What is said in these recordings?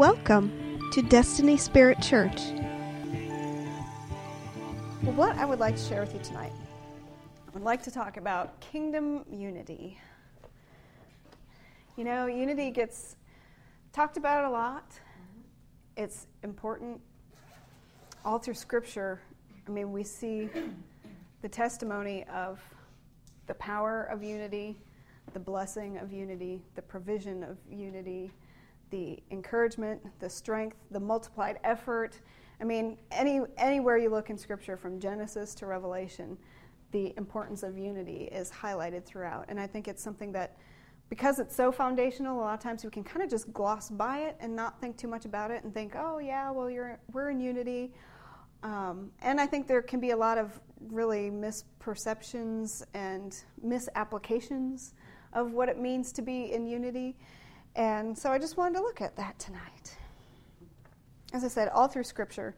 Welcome to Destiny Spirit Church. Well, what I would like to share with you tonight, I would like to talk about kingdom unity. You know, unity gets talked about a lot. It's important. All through Scripture, I mean, we see the testimony of the power of unity, the blessing of unity, the provision of unity, the encouragement, the strength, the multiplied effort. I mean, anywhere you look in Scripture, from Genesis to Revelation, the importance of unity is highlighted throughout. And I think it's something that, because it's so foundational, a lot of times we can kind of just gloss by it and not think too much about it and think, oh, yeah, well, we're in unity. And I think there can be a lot of really misperceptions and misapplications of what it means to be in unity. And so I just wanted to look at that tonight. As I said, all through Scripture,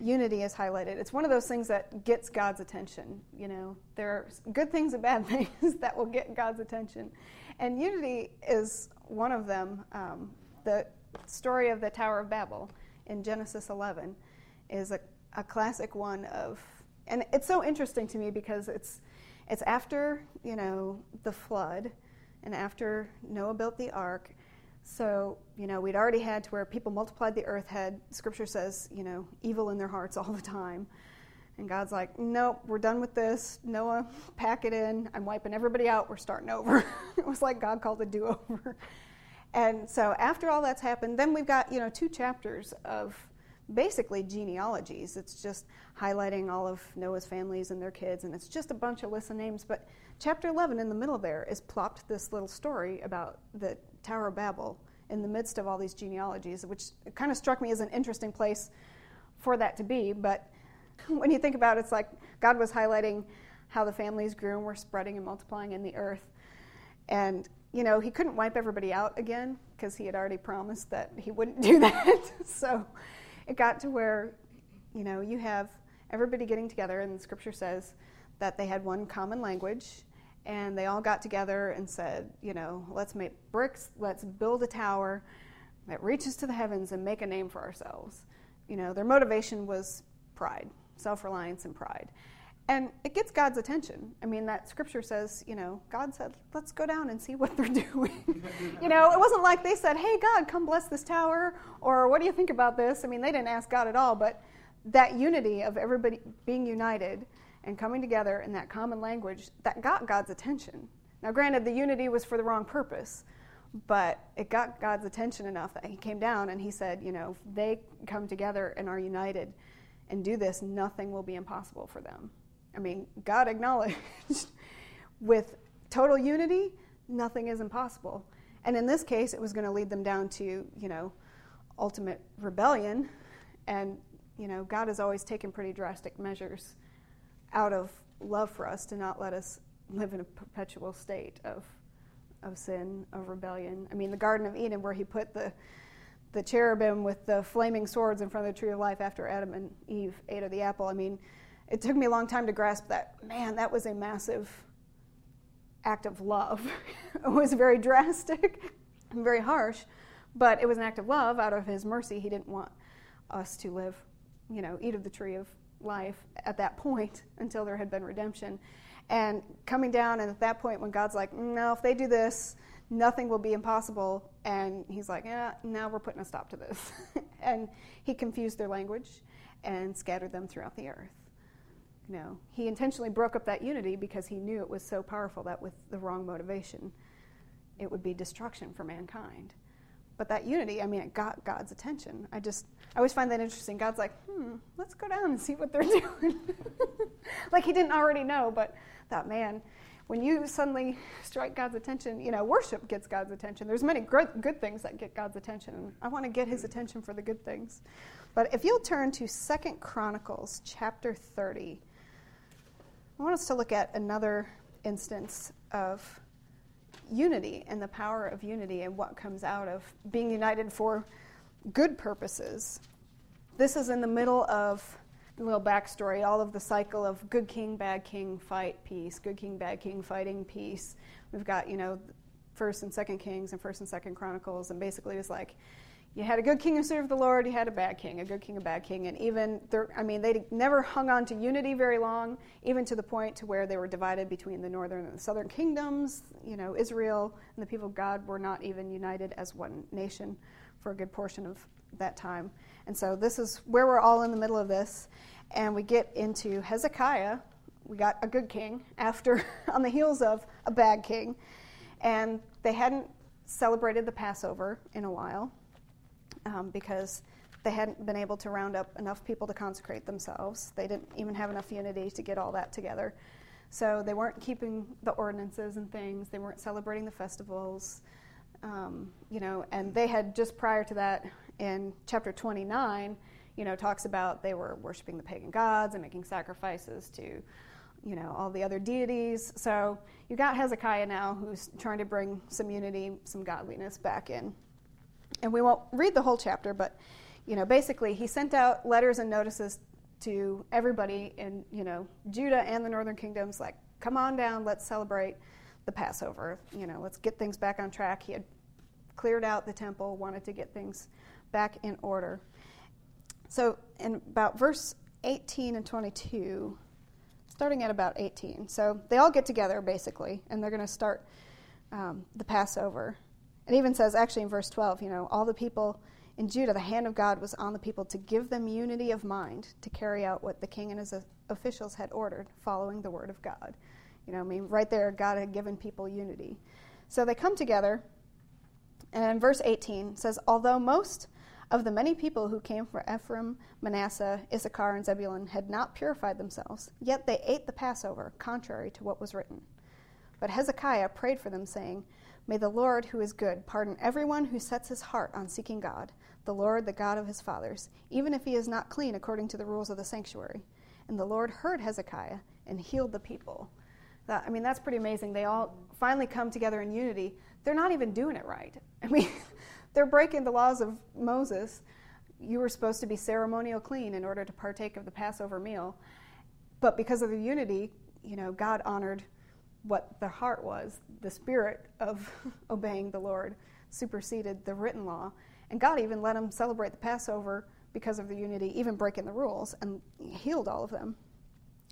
unity is highlighted. It's one of those things that gets God's attention. You know, there are good things and bad things that will get God's attention. And unity is one of them. The story of the Tower of Babel in Genesis 11 is a classic one of, and it's so interesting to me because it's after, you know, the flood and after Noah built the ark. So, you know, we'd already had to where people multiplied the earth, had, Scripture says, you know, evil in their hearts all the time. And God's like, nope, we're done with this. Noah, pack it in. I'm wiping everybody out. We're starting over. It was like God called a do-over. And so after all that's happened, then we've got, you know, 2 chapters of basically genealogies. It's just highlighting all of Noah's families and their kids, and it's just a bunch of list of names. But chapter 11 in the middle there is plopped this little story about the Tower of Babel in the midst of all these genealogies, which kind of struck me as an interesting place for that to be. But when you think about it, it's like God was highlighting how the families grew and were spreading and multiplying in the earth. And, you know, he couldn't wipe everybody out again because he had already promised that he wouldn't do that. So it got to where, you know, you have everybody getting together, and the Scripture says that they had one common language, and they all got together and said, you know, let's make bricks, let's build a tower that reaches to the heavens and make a name for ourselves. You know, their motivation was pride, self-reliance and pride. And it gets God's attention. I mean, that Scripture says, you know, God said, let's go down and see what they're doing. You know, it wasn't like they said, hey, God, come bless this tower, or what do you think about this? I mean, they didn't ask God at all, but that unity of everybody being united and coming together in that common language, that got God's attention. Now, granted, the unity was for the wrong purpose, but it got God's attention enough that he came down and he said, you know, if they come together and are united and do this, nothing will be impossible for them. I mean, God acknowledged with total unity, nothing is impossible. And in this case, it was going to lead them down to, you know, ultimate rebellion. And, you know, God has always taken pretty drastic measures out of love for us to not let us live in a perpetual state of sin, of rebellion. I mean, the Garden of Eden, where he put the cherubim with the flaming swords in front of the tree of life after Adam and Eve ate of the apple. I mean, it took me a long time to grasp that, man, that was a massive act of love. It was very drastic and very harsh, but it was an act of love. Out of his mercy, he didn't want us to live, you know, eat of the tree of life at that point until there had been redemption. And coming down, and at that point when God's like, no, if they do this, nothing will be impossible. And he's like, yeah, now we're putting a stop to this. And he confused their language and scattered them throughout the earth. You know, he intentionally broke up that unity because he knew it was so powerful that with the wrong motivation, it would be destruction for mankind. But that unity, I mean, it got God's attention. I always find that interesting. God's like, let's go down and see what they're doing. Like he didn't already know, but that, man, when you suddenly strike God's attention, you know, worship gets God's attention. There's many good things that get God's attention, and I want to get his attention for the good things. But if you'll turn to 2 Chronicles chapter 30, I want us to look at another instance of unity and the power of unity and what comes out of being united for good purposes. This is in the middle of a little backstory, all of the cycle of good king, bad king, fight, peace, good king, bad king, fighting, peace. We've got, you know, 1st and 2nd Kings and 1st and 2nd Chronicles, and basically it's like, You had a good king who served the Lord, you had a good king, a bad king, and even, they never hung on to unity very long, even to the point to where they were divided between the northern and the southern kingdoms. Israel and the people of God were not even united as one nation for a good portion of that time. And so this is where we're all in the middle of this, and we get into Hezekiah. We got a good king after, on the heels of a bad king, and they hadn't celebrated the Passover in a while. Because they hadn't been able to round up enough people to consecrate themselves. They didn't even have enough unity to get all that together. So they weren't keeping the ordinances and things. They weren't celebrating the festivals. And they had just prior to that, in chapter 29, talks about they were worshiping the pagan gods and making sacrifices to, all the other deities. So you got Hezekiah now who's trying to bring some unity, some godliness back in. And we won't read the whole chapter, but, basically he sent out letters and notices to everybody in, Judah and the northern kingdoms, like, come on down, let's celebrate the Passover. Let's get things back on track. He had cleared out the temple, wanted to get things back in order. So in about verse 18 and 22, starting at about 18, so they all get together, basically, and they're going to start the Passover. It even says, actually in verse 12, all the people in Judah, the hand of God was on the people to give them unity of mind to carry out what the king and his officials had ordered, following the word of God. Right there, God had given people unity. So they come together, and in verse 18 says, although most of the many people who came from Ephraim, Manasseh, Issachar, and Zebulun had not purified themselves, yet they ate the Passover, contrary to what was written. But Hezekiah prayed for them, saying, may the Lord, who is good, pardon everyone who sets his heart on seeking God, the Lord, the God of his fathers, even if he is not clean according to the rules of the sanctuary. And the Lord heard Hezekiah and healed the people. That's pretty amazing. They all finally come together in unity. They're not even doing it right. They're breaking the laws of Moses. You were supposed to be ceremonial clean in order to partake of the Passover meal. But because of the unity, God honored what the heart was. The spirit of obeying the Lord superseded the written law. And God even let them celebrate the Passover because of the unity, even breaking the rules, and healed all of them.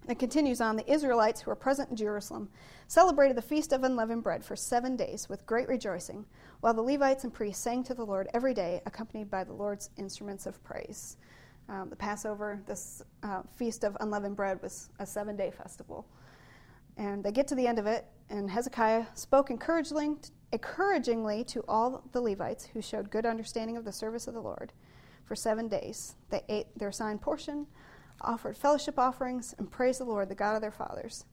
It continues on, the Israelites who were present in Jerusalem celebrated the Feast of Unleavened Bread for 7 days with great rejoicing, while the Levites and priests sang to the Lord every day, accompanied by the Lord's instruments of praise. The Passover, this Feast of Unleavened Bread, was a 7-day festival. And they get to the end of it, and Hezekiah spoke encouragingly to all the Levites who showed good understanding of the service of the Lord. For 7 days, they ate their assigned portion, offered fellowship offerings, and praised the Lord, the God of their fathers.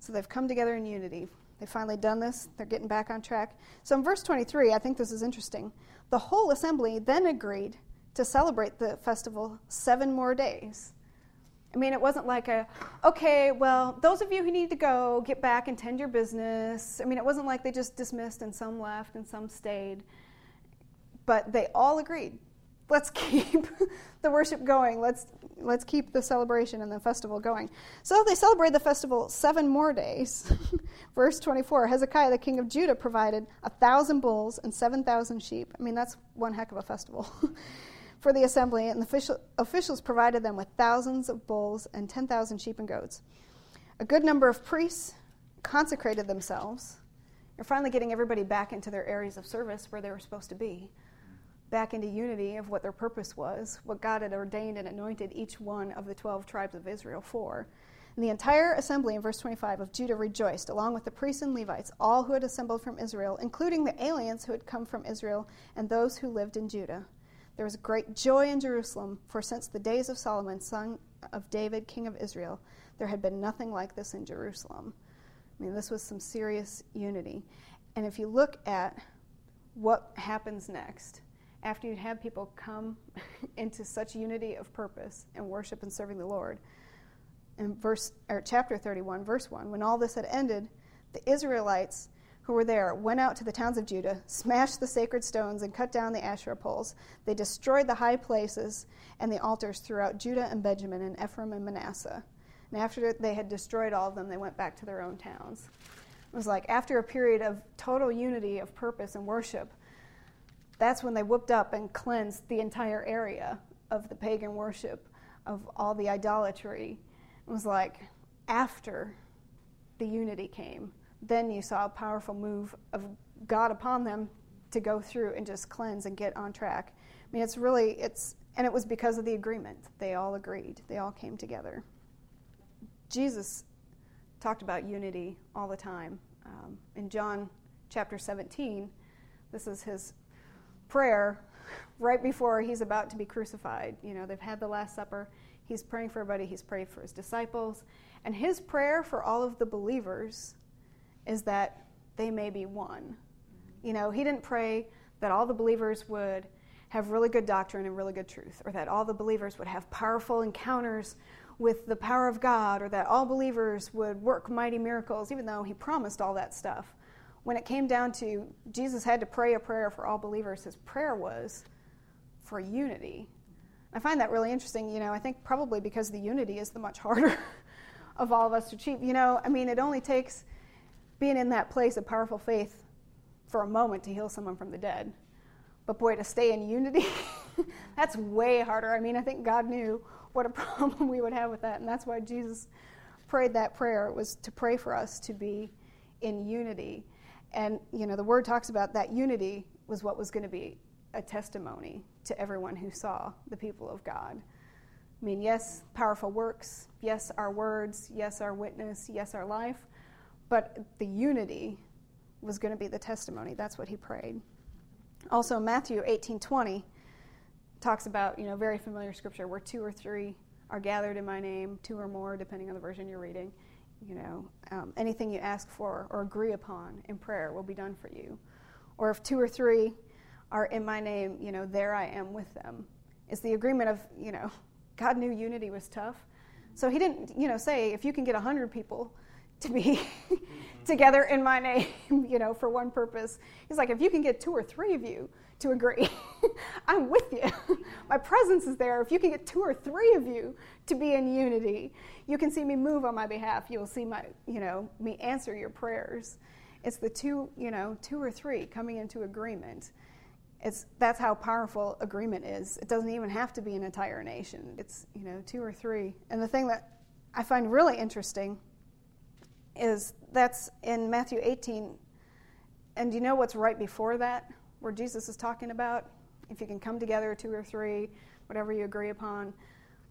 So they've come together in unity. They've finally done this. They're getting back on track. So in verse 23, I think this is interesting. The whole assembly then agreed to celebrate the festival 7 more days. It wasn't like those of you who need to go, get back and tend your business. It wasn't like they just dismissed and some left and some stayed. But they all agreed, let's keep the worship going. Let's keep the celebration and the festival going. So they celebrated the festival 7 more days. Verse 24, Hezekiah, the king of Judah, provided 1,000 bulls and 7,000 sheep. That's one heck of a festival. For the assembly, and the officials provided them with thousands of bulls and 10,000 sheep and goats. A good number of priests consecrated themselves. You're finally getting everybody back into their areas of service where they were supposed to be, back into unity of what their purpose was, what God had ordained and anointed each one of the 12 tribes of Israel for. And the entire assembly, in verse 25, of Judah rejoiced, along with the priests and Levites, all who had assembled from Israel, including the aliens who had come from Israel and those who lived in Judah. There was great joy in Jerusalem, for since the days of Solomon, son of David, king of Israel, there had been nothing like this in Jerusalem. This was some serious unity. And if you look at what happens next, after you have people come into such unity of purpose and worship and serving the Lord, in chapter 31, verse 1, when all this had ended, the Israelites who were there went out to the towns of Judah, smashed the sacred stones, and cut down the Asherah poles. They destroyed the high places and the altars throughout Judah and Benjamin and Ephraim and Manasseh. And after they had destroyed all of them, they went back to their own towns. It was like after a period of total unity of purpose and worship, that's when they whooped up and cleansed the entire area of the pagan worship, of all the idolatry. It was like after the unity came, then you saw a powerful move of God upon them to go through and just cleanse and get on track. I mean, it's really, and it was because of the agreement. They all agreed. They all came together. Jesus talked about unity all the time. In John chapter 17, this is his prayer right before he's about to be crucified. You know, they've had the Last Supper. He's praying for everybody. He's prayed for his disciples. And his prayer for all of the believers is that they may be one. You know, he didn't pray that all the believers would have really good doctrine and really good truth, or that all the believers would have powerful encounters with the power of God, or that all believers would work mighty miracles, even though he promised all that stuff. When it came down to Jesus had to pray a prayer for all believers, his prayer was for unity. I find that really interesting, you know, I think probably because the unity is the much harder of all of us to achieve. You know, I mean, it only takes being in that place of powerful faith for a moment to heal someone from the dead. But boy, to stay in unity, that's way harder. I mean, I think God knew what a problem we would have with that, and that's why Jesus prayed that prayer. It was to pray for us to be in unity. And, you know, the Word talks about that unity was what was going to be a testimony to everyone who saw the people of God. I mean, yes, powerful works, yes, our words, yes, our witness, yes, our life, but the unity was going to be the testimony. That's what he prayed. Also, Matthew 18:20 talks about, you know, very familiar scripture, where two or three are gathered in my name, two or more, depending on the version you're reading. You know, anything you ask for or agree upon in prayer will be done for you. Or if two or three are in my name, you know, there I am with them. It's the agreement of, you know, God knew unity was tough. So he didn't, you know, say if you can get 100 people to be together in my name, you know, for one purpose. He's like, if you can get two or three of you to agree, I'm with you. My presence is there. If you can get two or three of you to be in unity, you can see me move on my behalf. You'll see my, you know, me answer your prayers. It's the two, you know, two or three coming into agreement. That's how powerful agreement is. It doesn't even have to be an entire nation. It's, you know, two or three. And the thing that I find really interesting is that's in Matthew 18. And do you know what's right before that, where Jesus is talking about? If you can come together, two or three, whatever you agree upon.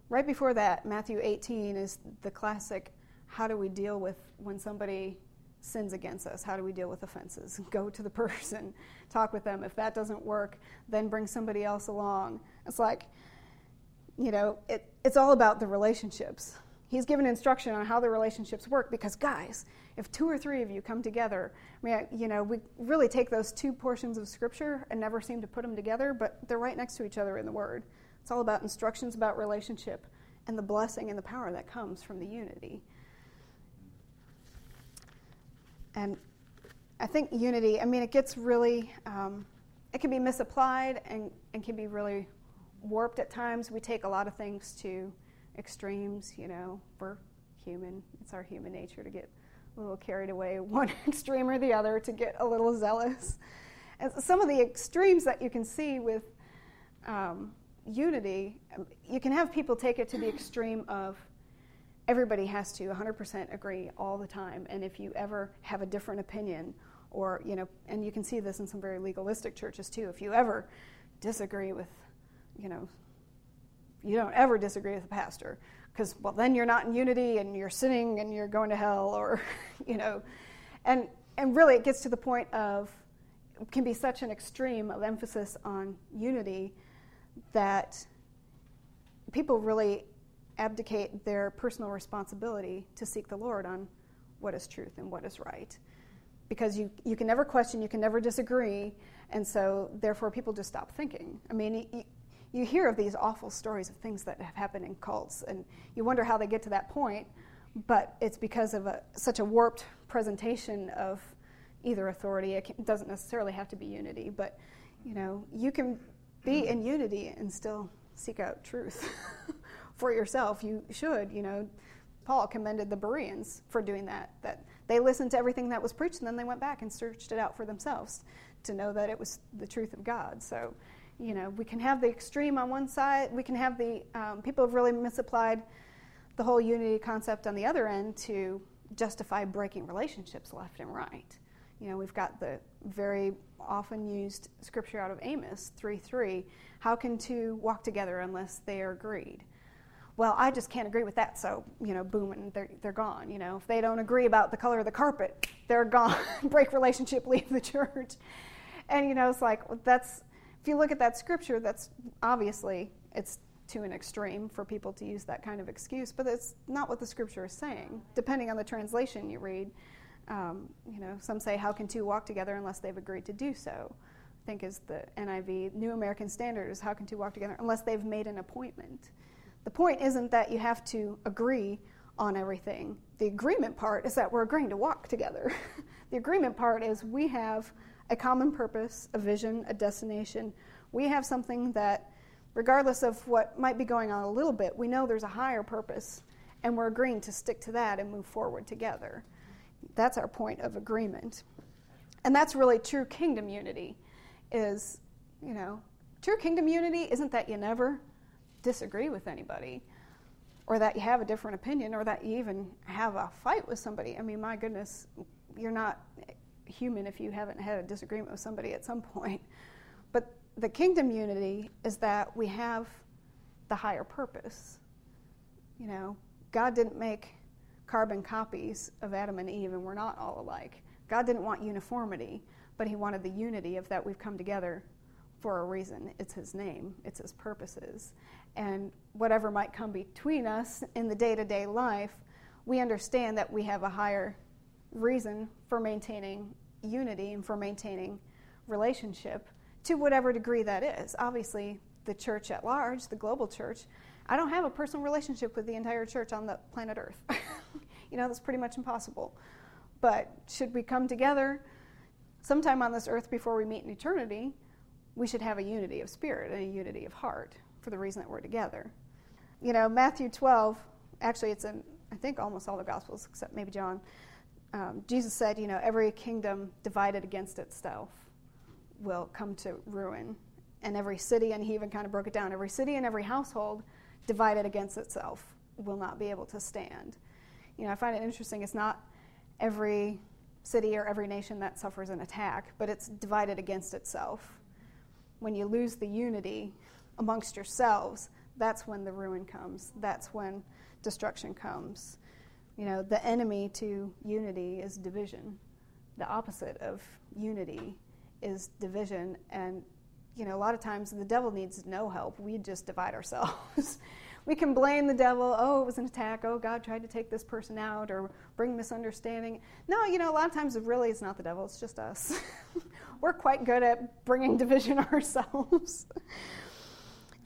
Right before that, Matthew 18 is the classic, how do we deal with when somebody sins against us? How do we deal with offenses? Go to the person, talk with them. If that doesn't work, then bring somebody else along. It's like, you know, it's all about the relationships. He's given instruction on how the relationships work because, guys, if two or three of you come together, I mean, you know, we really take those two portions of Scripture and never seem to put them together, but they're right next to each other in the Word. It's all about instructions about relationship and the blessing and the power that comes from the unity. And I think unity, I mean, it gets really, it can be misapplied and can be really warped at times. We take a lot of things to extremes, you know, we're human. It's our human nature to get a little carried away, one extreme or the other, to get a little zealous. And some of the extremes that you can see with unity, you can have people take it to the extreme of everybody has to 100% agree all the time, and if you ever have a different opinion, or, you know, and you can see this in some very legalistic churches too, if you ever disagree with, you know, you don't ever disagree with the pastor because, well, then you're not in unity and you're sinning and you're going to hell, or, you know. And really it gets to the point of, it can be such an extreme of emphasis on unity that people really abdicate their personal responsibility to seek the Lord on what is truth and what is right. Because you can never question, you can never disagree, and so therefore people just stop thinking. I mean, you hear of these awful stories of things that have happened in cults, and you wonder how they get to that point, but it's because of such a warped presentation of either authority. It doesn't necessarily have to be unity, but, you know, you can be in unity and still seek out truth for yourself. You should, you know. Paul commended the Bereans for doing that, that they listened to everything that was preached, and then they went back and searched it out for themselves to know that it was the truth of God. So, you know, we can have the extreme on one side. We can have the people have really misapplied the whole unity concept on the other end to justify breaking relationships left and right. You know, we've got the very often used scripture out of Amos 3:3. How can two walk together unless they are agreed? Well, I just can't agree with that, so, you know, boom, and they're gone. You know, if they don't agree about the color of the carpet, they're gone. Break relationship, leave the church. And, you know, it's like, that's, if you look at that scripture, that's obviously, it's to an extreme for people to use that kind of excuse, but it's not what the scripture is saying. Depending on the translation you read, you know, some say, how can two walk together unless they've agreed to do so? I think is the NIV, New American Standard, is how can two walk together unless they've made an appointment? The point isn't that you have to agree on everything. The agreement part is that we're agreeing to walk together. The agreement part is we have a common purpose, a vision, a destination. We have something that, regardless of what might be going on a little bit, we know there's a higher purpose, and we're agreeing to stick to that and move forward together. That's our point of agreement. And that's really true kingdom unity is, you know, true kingdom unity isn't that you never disagree with anybody, or that you have a different opinion, or that you even have a fight with somebody. I mean, my goodness, you're not human if you haven't had a disagreement with somebody at some point. But the kingdom unity is that we have the higher purpose. You know, God didn't make carbon copies of Adam and Eve, and we're not all alike. God didn't want uniformity, but he wanted the unity of that we've come together for a reason. It's his name, it's his purposes. And whatever might come between us in the day-to-day life, we understand that we have a higher reason for maintaining unity and for maintaining relationship to whatever degree that is. Obviously, the church at large, the global church, I don't have a personal relationship with the entire church on the planet Earth. You know, that's pretty much impossible. But should we come together sometime on this earth before we meet in eternity, we should have a unity of spirit and a unity of heart for the reason that we're together. You know, Matthew 12, actually it's in, I think, almost all the Gospels except maybe John. Jesus said, you know, every kingdom divided against itself will come to ruin. And every city, and he even kind of broke it down, every city and every household divided against itself will not be able to stand. You know, I find it interesting, it's not every city or every nation that suffers an attack, but it's divided against itself. When you lose the unity amongst yourselves, that's when the ruin comes. That's when destruction comes. You know, the enemy to unity is division. The opposite of unity is division. And, you know, a lot of times the devil needs no help. We just divide ourselves. We can blame the devil. Oh, it was an attack. Oh, God tried to take this person out or bring misunderstanding. No, you know, a lot of times it really is not the devil. It's just us. We're quite good at bringing division ourselves.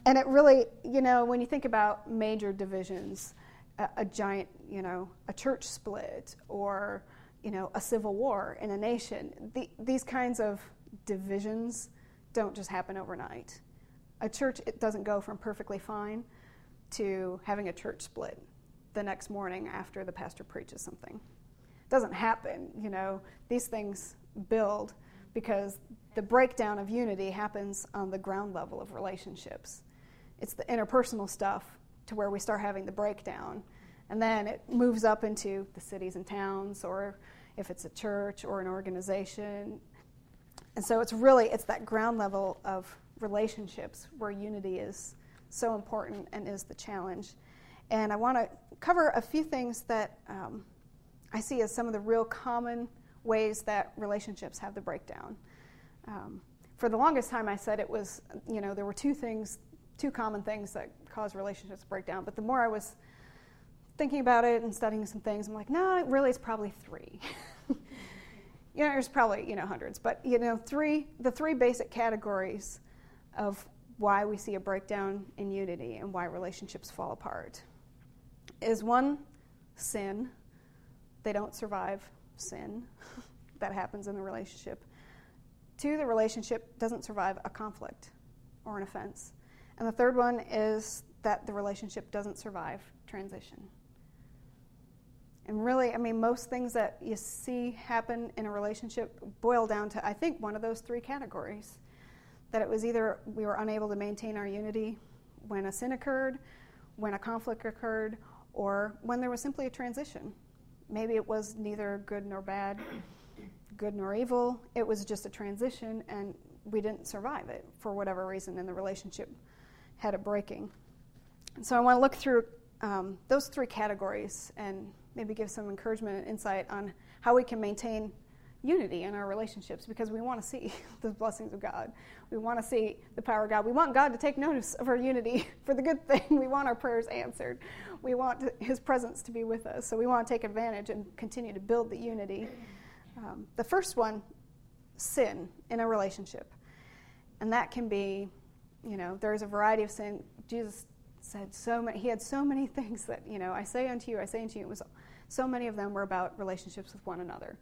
And it really, you know, when you think about major divisions, a giant, you know, a church split or, you know, a civil war in a nation, these kinds of divisions don't just happen overnight. A church, it doesn't go from perfectly fine to having a church split the next morning after the pastor preaches something. It doesn't happen, you know. These things build because the breakdown of unity happens on the ground level of relationships. It's the interpersonal stuff to where we start having the breakdown. And then it moves up into the cities and towns, or if it's a church or an organization. And so it's really, it's that ground level of relationships where unity is so important and is the challenge. And I want to cover a few things that I see as some of the real common ways that relationships have the breakdown. For the longest time I said it was, you know, there were two common things that cause relationships to break down. But the more I was thinking about it and studying some things, I'm like, no, really it's probably three. You know, there's probably, you know, hundreds. But, you know, the three basic categories of why we see a breakdown in unity and why relationships fall apart is one, sin. They don't survive sin. That happens in the relationship. Two, the relationship doesn't survive a conflict or an offense. And the third one is that the relationship doesn't survive transition. And really, I mean, most things that you see happen in a relationship boil down to, I think, one of those three categories. That it was either we were unable to maintain our unity when a sin occurred, when a conflict occurred, or when there was simply a transition. Maybe it was neither good nor bad, good nor evil. It was just a transition, and we didn't survive it for whatever reason, and the relationship had a breaking. And so I want to look through those three categories and maybe give some encouragement and insight on how we can maintain unity in our relationships, because we want to see the blessings of God. We want to see the power of God. We want God to take notice of our unity for the good thing. We want our prayers answered. We want His presence to be with us. So we want to take advantage and continue to build the unity. The first one, sin in a relationship. And that can be, you know, there's a variety of sin. Jesus said so many, He had so many things that, you know, I say unto you, it was so many of them were about relationships with one another.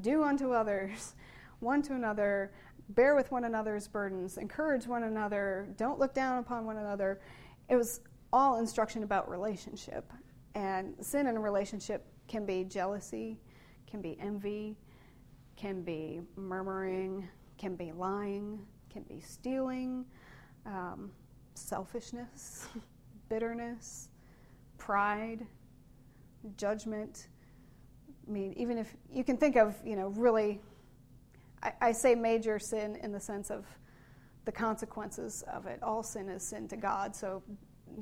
Do unto others, one to another, bear with one another's burdens, encourage one another, don't look down upon one another. It was all instruction about relationship. And sin in a relationship can be jealousy, can be envy, can be murmuring, can be lying, can be stealing, selfishness, bitterness, pride, judgment. I mean, even if you can think of, you know, really, I say major sin in the sense of the consequences of it. All sin is sin to God, so,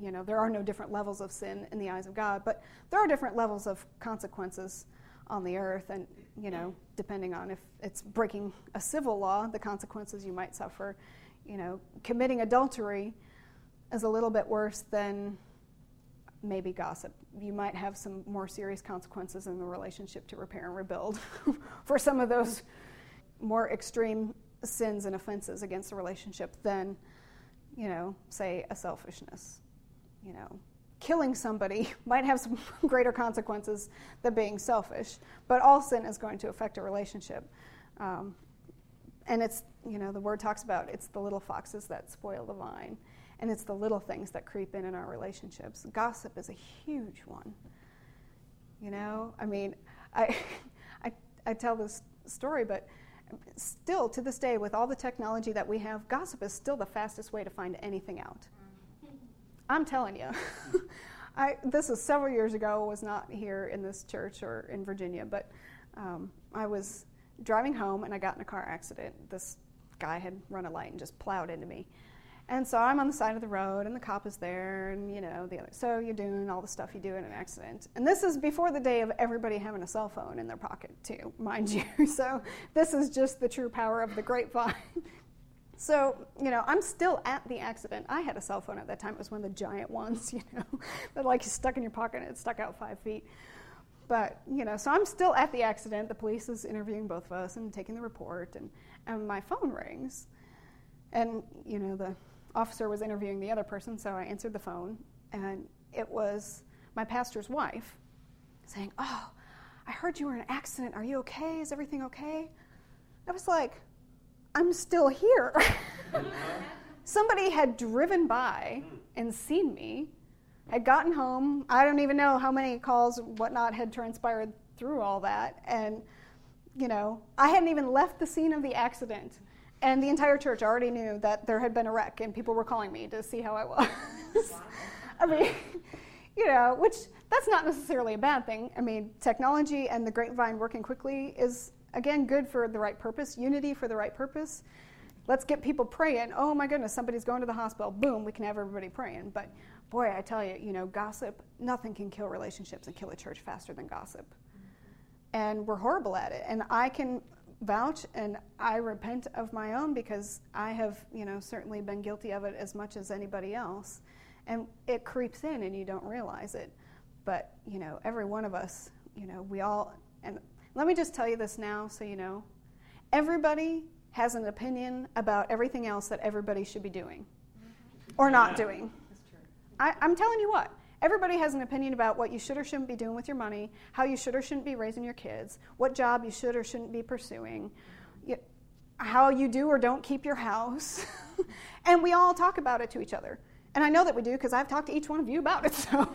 you know, there are no different levels of sin in the eyes of God, but there are different levels of consequences on the earth, and, you know, depending on if it's breaking a civil law, the consequences you might suffer. You know, committing adultery is a little bit worse than maybe gossip. You might have some more serious consequences in the relationship to repair and rebuild for some of those more extreme sins and offenses against the relationship than, you know, say a selfishness. You know, killing somebody might have some greater consequences than being selfish, but all sin is going to affect a relationship. And it's, you know, the word talks about it's the little foxes that spoil the vine. And it's the little things that creep in our relationships. Gossip is a huge one. You know, I mean, I tell this story, but still to this day, with all the technology that we have, gossip is still the fastest way to find anything out. I'm telling you. This was several years ago. I was not here in this church or in Virginia, but I was driving home and I got in a car accident. This guy had run a light and just plowed into me. And so I'm on the side of the road, and the cop is there, and, you know, the other. So you're doing all the stuff you do in an accident. And this is before the day of everybody having a cell phone in their pocket, too, mind you. So this is just the true power of the grapevine. So, you know, I'm still at the accident. I had a cell phone at that time. It was one of the giant ones, you know, that, like, you stuck in your pocket, and it stuck out 5 feet. But, you know, so I'm still at the accident. The police is interviewing both of us and taking the report, and my phone rings. And, you know, the officer was interviewing the other person, so I answered the phone, and it was my pastor's wife saying, "Oh, I heard you were in an accident. Are you okay? Is everything okay?" I was like, I'm still here. Somebody had driven by and seen me, had gotten home. I don't even know how many calls and whatnot had transpired through all that, and, you know, I hadn't even left the scene of the accident. And the entire church already knew that there had been a wreck, and people were calling me to see how I was. I mean, you know, which that's not necessarily a bad thing. I mean, technology and the grapevine working quickly is, again, good for the right purpose, unity for the right purpose. Let's get people praying. Oh, my goodness, somebody's going to the hospital. Boom, we can have everybody praying. But, boy, I tell you, you know, gossip, nothing can kill relationships and kill a church faster than gossip. And we're horrible at it. And I can vouch, and I repent of my own, because I have, you know, certainly been guilty of it as much as anybody else, and it creeps in and you don't realize it. But, you know, every one of us, you know, we all, and let me just tell you this now so you know, everybody has an opinion about everything else that everybody should be doing or not doing. That's true. I'm telling you what. Everybody has an opinion about what you should or shouldn't be doing with your money, how you should or shouldn't be raising your kids, what job you should or shouldn't be pursuing, how you do or don't keep your house. And we all talk about it to each other. And I know that we do, because I've talked to each one of you about it. So,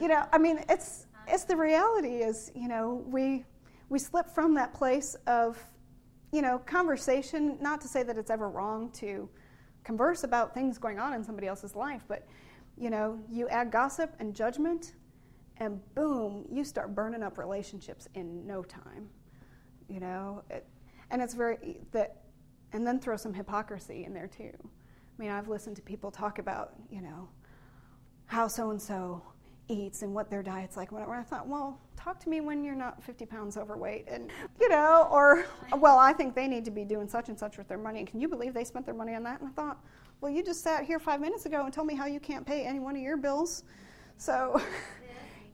you know, I mean, it's It's the reality is, you know, we slip from that place of, you know, conversation, not to say that it's ever wrong to converse about things going on in somebody else's life, but, you know, you add gossip and judgment, and boom, you start burning up relationships in no time, you know. And then throw some hypocrisy in there too. I mean, I've listened to people talk about, you know, how so-and-so eats and what their diet's like, whatever. I thought, well, talk to me when you're not 50 pounds overweight, and, you know, or, well, I think they need to be doing such and such with their money, and can you believe they spent their money on that? And I thought, well, you just sat here 5 minutes ago and told me how you can't pay any one of your bills. So,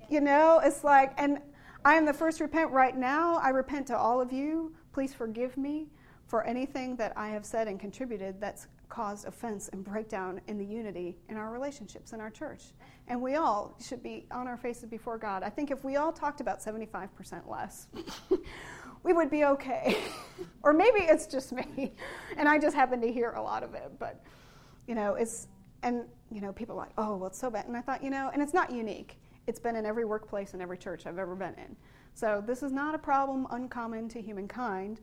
you know, it's like, and I am the first to repent right now. I repent to all of you. Please forgive me for anything that I have said and contributed that's caused offense and breakdown in the unity in our relationships in our church. And we all should be on our faces before God. I think if we all talked about 75% less, we would be okay. Or maybe it's just me, and I just happen to hear a lot of it. But, you know, it's, and, you know, people are like, oh, well, it's so bad. And I thought, you know, and it's not unique. It's been in every workplace and every church I've ever been in. So this is not a problem uncommon to humankind,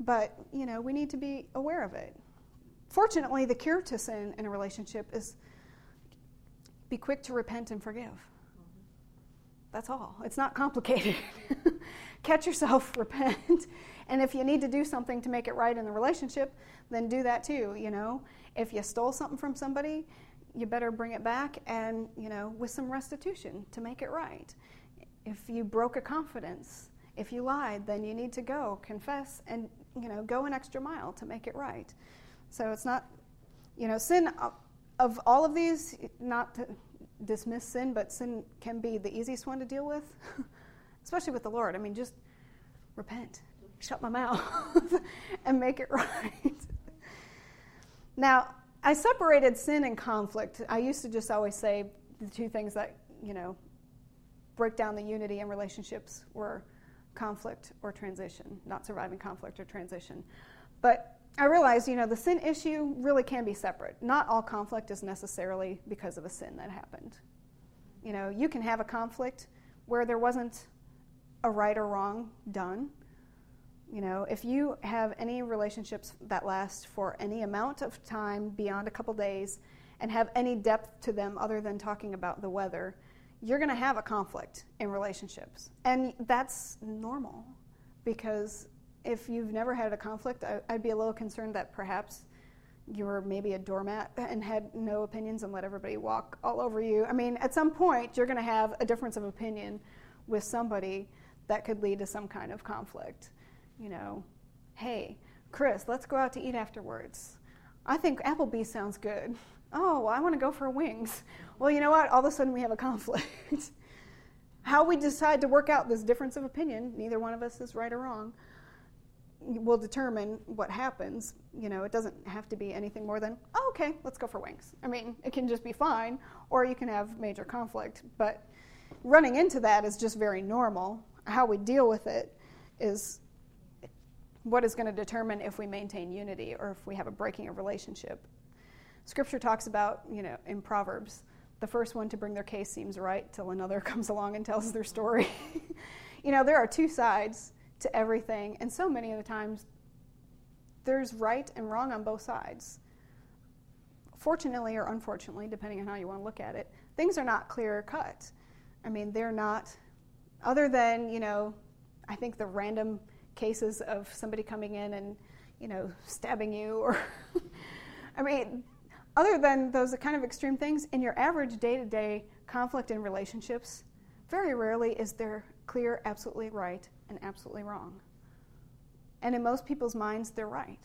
but, you know, we need to be aware of it. Fortunately, the cure to sin in a relationship is be quick to repent and forgive. That's all. It's not complicated. Catch yourself, repent, and if you need to do something to make it right in the relationship, then do that too, you know. If you stole something from somebody, you better bring it back and, you know, with some restitution to make it right. If you broke a confidence, if you lied, then you need to go confess and, you know, go an extra mile to make it right. So it's not, you know, sin of all of these, not to dismiss sin, but sin can be the easiest one to deal with, especially with the Lord. I mean, just repent, shut my mouth, and make it right. Now, I separated sin and conflict. I used to just always say the two things that, you know, break down the unity in relationships were conflict or transition, not surviving conflict or transition. But I realized, you know, the sin issue really can be separate. Not all conflict is necessarily because of a sin that happened. You know, you can have a conflict where there wasn't a right or wrong done. You know, if you have any relationships that last for any amount of time beyond a couple days and have any depth to them other than talking about the weather, you're going to have a conflict in relationships. And that's normal, because if you've never had a conflict, I'd be a little concerned that perhaps you were maybe a doormat and had no opinions and let everybody walk all over you. I mean, at some point, you're going to have a difference of opinion with somebody that could lead to some kind of conflict. You know, hey, Chris, let's go out to eat afterwards. I think Applebee's sounds good. Oh, well, I want to go for wings. Well, you know what? All of a sudden we have a conflict. How we decide to work out this difference of opinion, neither one of us is right or wrong, will determine what happens. You know, it doesn't have to be anything more than, oh, okay, let's go for wings. I mean, it can just be fine, or you can have major conflict. But running into that is just very normal. How we deal with it is what is going to determine if we maintain unity or if we have a breaking of relationship. Scripture talks about, you know, in Proverbs, the first one to bring their case seems right till another comes along and tells their story. You know, there are two sides to everything, and so many of the times there's right and wrong on both sides. Fortunately or unfortunately, depending on how you want to look at it, things are not clear cut. I mean, they're not, other than, you know, I think the random cases of somebody coming in and, you know, stabbing you or, I mean, other than those kind of extreme things, in your average day-to-day conflict in relationships, very rarely is there clear, absolutely right and absolutely wrong. And in most people's minds, they're right.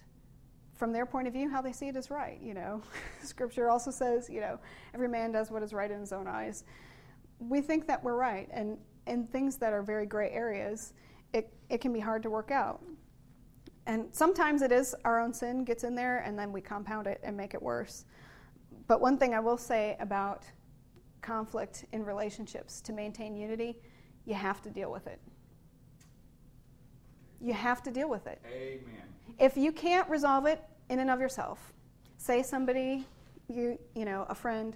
From their point of view, how they see it is right, you know. Scripture also says, you know, every man does what is right in his own eyes. We think that we're right, and in things that are very gray areas, it can be hard to work out. And sometimes it is our own sin gets in there, and then we compound it and make it worse. But one thing I will say about conflict in relationships, to maintain unity, you have to deal with it. You have to deal with it. Amen. If you can't resolve it in and of yourself, say somebody, you know, a friend,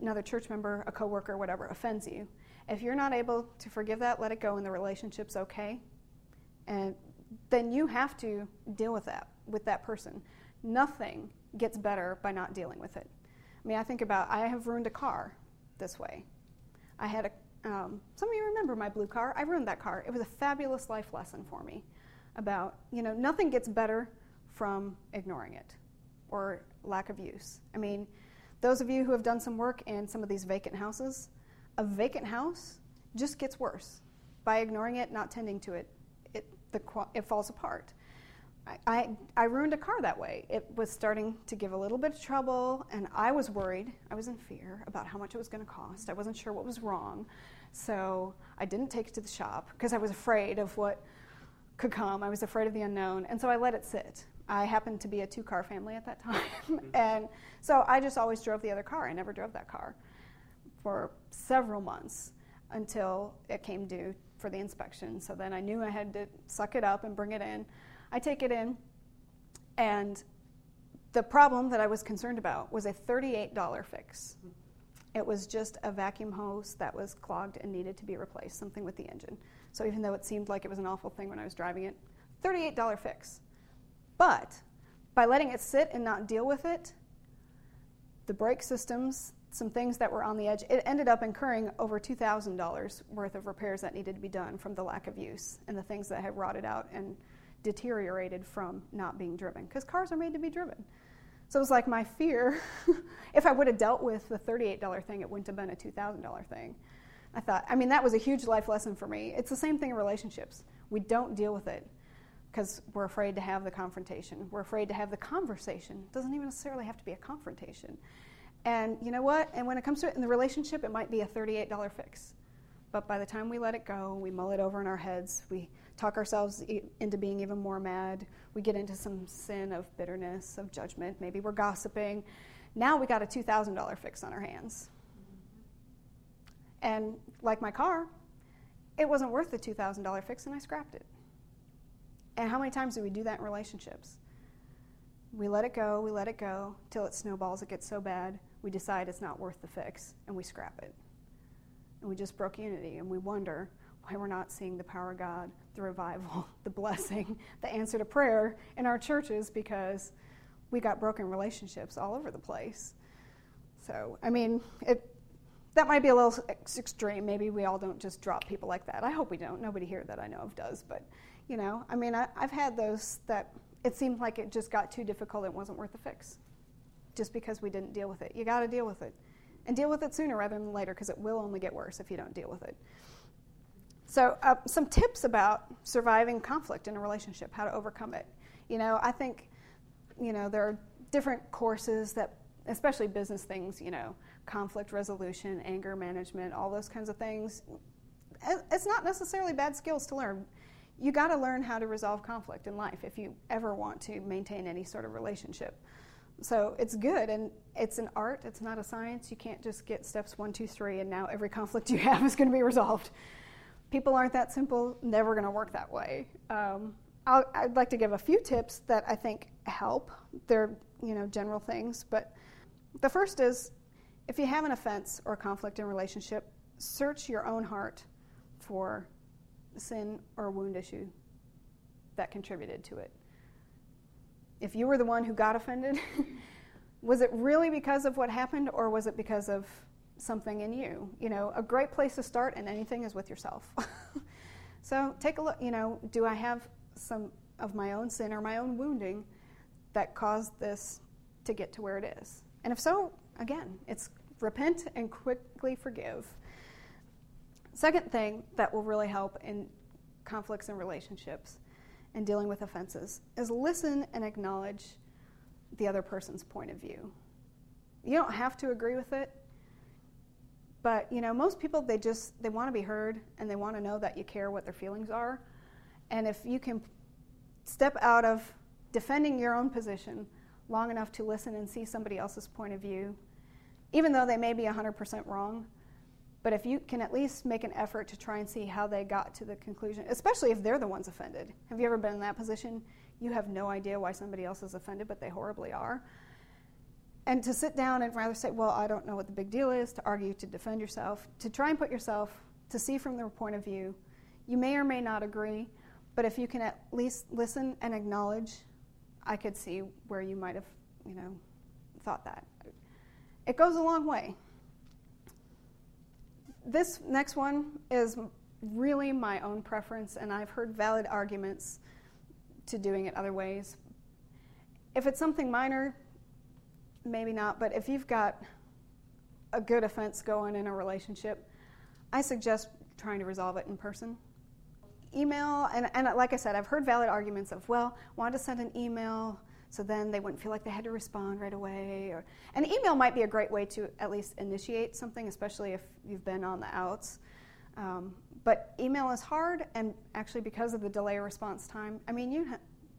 another church member, a coworker, whatever, offends you, If you're not able to forgive that, let it go, and the relationship's okay. And then you have to deal with that person. Nothing gets better by not dealing with it. I mean, I think about, I have ruined a car this way. I had a, some of you remember my blue car. I ruined that car. It was a fabulous life lesson for me about, you know, nothing gets better from ignoring it or lack of use. I mean, those of you who have done some work in some of these vacant houses, a vacant house just gets worse. By ignoring it, not tending to it, it falls apart. I ruined a car that way. It was starting to give a little bit of trouble, and I was worried. I was in fear about how much it was going to cost. I wasn't sure what was wrong, so I didn't take it to the shop because I was afraid of what could come. I was afraid of the unknown, and so I let it sit. I happened to be a two-car family at that time, and so I just always drove the other car. I never drove that car for several months until it came due for the inspection. So then I knew I had to suck it up and bring it in. I take it in, and the problem that I was concerned about was a $38 fix. It was just a vacuum hose that was clogged and needed to be replaced, something with the engine. So even though it seemed like it was an awful thing when I was driving it, $38 fix. But by letting it sit and not deal with it, the brake systems, some things that were on the edge, it ended up incurring over $2,000 worth of repairs that needed to be done from the lack of use and the things that had rotted out and deteriorated from not being driven, because cars are made to be driven. So it was like my fear, if I would have dealt with the $38 thing, it wouldn't have been a $2,000 thing. I thought, I mean, that was a huge life lesson for me. It's the same thing in relationships. We don't deal with it because we're afraid to have the confrontation. We're afraid to have the conversation. It doesn't even necessarily have to be a confrontation. And you know what? And when it comes to it in the relationship, it might be a $38 fix. But by the time we let it go, we mull it over in our heads, we talk ourselves into being even more mad, we get into some sin of bitterness, of judgment, maybe we're gossiping. Now we got a $2,000 fix on our hands. And like my car, it wasn't worth the $2,000 fix, and I scrapped it. And how many times do we do that in relationships? We let it go, till it snowballs, it gets so bad, we decide it's not worth the fix, and we scrap it. And we just broke unity, and we wonder why we're not seeing the power of God, the revival, the blessing, the answer to prayer in our churches, because we got broken relationships all over the place. So, I mean, that might be a little extreme. Maybe we all don't just drop people like that. I hope we don't. Nobody here that I know of does. But, you know, I mean, I've had those that it seemed like it just got too difficult. It wasn't worth the fix just because we didn't deal with it. You got to deal with it. And deal with it sooner rather than later, because it will only get worse if you don't deal with it. So some tips about surviving conflict in a relationship, how to overcome it. You know, I think, you know, there are different courses that, especially business things, you know, conflict resolution, anger management, all those kinds of things. It's not necessarily bad skills to learn. You got to learn how to resolve conflict in life if you ever want to maintain any sort of relationship. So it's good, and it's an art, it's not a science. You can't just get steps 1, 2, 3, and now every conflict you have is going to be resolved. People aren't that simple, never going to work that way. I'd like to give a few tips that I think help. They're, you know, general things, but the first is, if you have an offense or conflict in a relationship, search your own heart for sin or wound issue that contributed to it. If you were the one who got offended, was it really because of what happened, or was it because of something in you? You know, a great place to start in anything is with yourself. So take a look, you know, do I have some of my own sin or my own wounding that caused this to get to where it is? And if so, again, it's repent and quickly forgive. Second thing that will really help in conflicts and relationships and dealing with offenses is listen and acknowledge the other person's point of view. You don't have to agree with it, but you know, most people, they want to be heard, and they want to know that you care what their feelings are. And if you can step out of defending your own position long enough to listen and see somebody else's point of view, even though they may be 100% wrong, but if you can at least make an effort to try and see how they got to the conclusion, especially if they're the ones offended. Have you ever been in that position? You have no idea why somebody else is offended, but they horribly are. And to sit down and rather say, well, I don't know what the big deal is, to argue, to defend yourself, to try and put yourself to see from their point of view. You may or may not agree, but if you can at least listen and acknowledge, I could see where you might have, thought that. It goes a long way. This next one is really my own preference, and I've heard valid arguments to doing it other ways. If it's something minor, maybe not, but if you've got a good offense going in a relationship, I suggest trying to resolve it in person. Email, and like I said, I've heard valid arguments of, well, wanted to send an email so then they wouldn't feel like they had to respond right away. Or an email might be a great way to at least initiate something, especially if you've been on the outs. But email is hard, and actually because of the delay response time,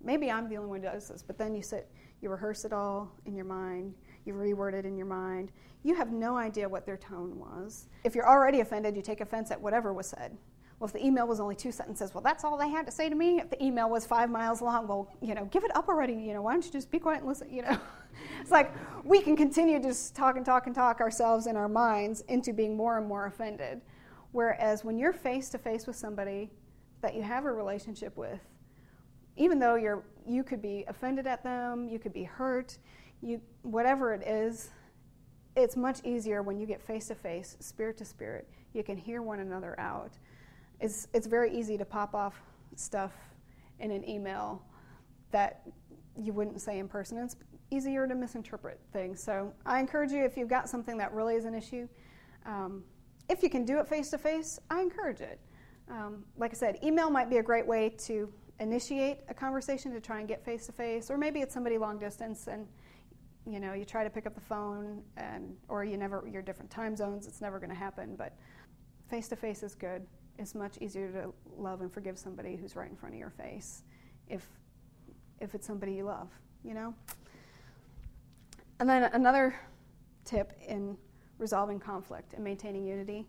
maybe I'm the only one who does this, but then you rehearse it all in your mind, you reword it in your mind. You have no idea what their tone was. If you're already offended, you take offense at whatever was said. Well, if the email was only 2 sentences, well, that's all they had to say to me. If the email was 5 miles long, well, give it up already. Why don't you just be quiet and listen, It's like we can continue to just talk and talk and talk ourselves in our minds into being more and more offended. Whereas when you're face-to-face with somebody that you have a relationship with, even though you could be offended at them, you could be hurt, whatever it is, it's much easier when you get face-to-face, spirit-to-spirit. You can hear one another out. It's very easy to pop off stuff in an email that you wouldn't say in person. It's easier to misinterpret things. So I encourage you, if you've got something that really is an issue, if you can do it face-to-face, I encourage it. Like I said, email might be a great way to initiate a conversation to try and get face-to-face, or maybe it's somebody long distance and you try to pick up the phone, or you're different time zones, it's never going to happen, but face-to-face is good. It's much easier to love and forgive somebody who's right in front of your face if it's somebody you love, And then another tip in resolving conflict and maintaining unity,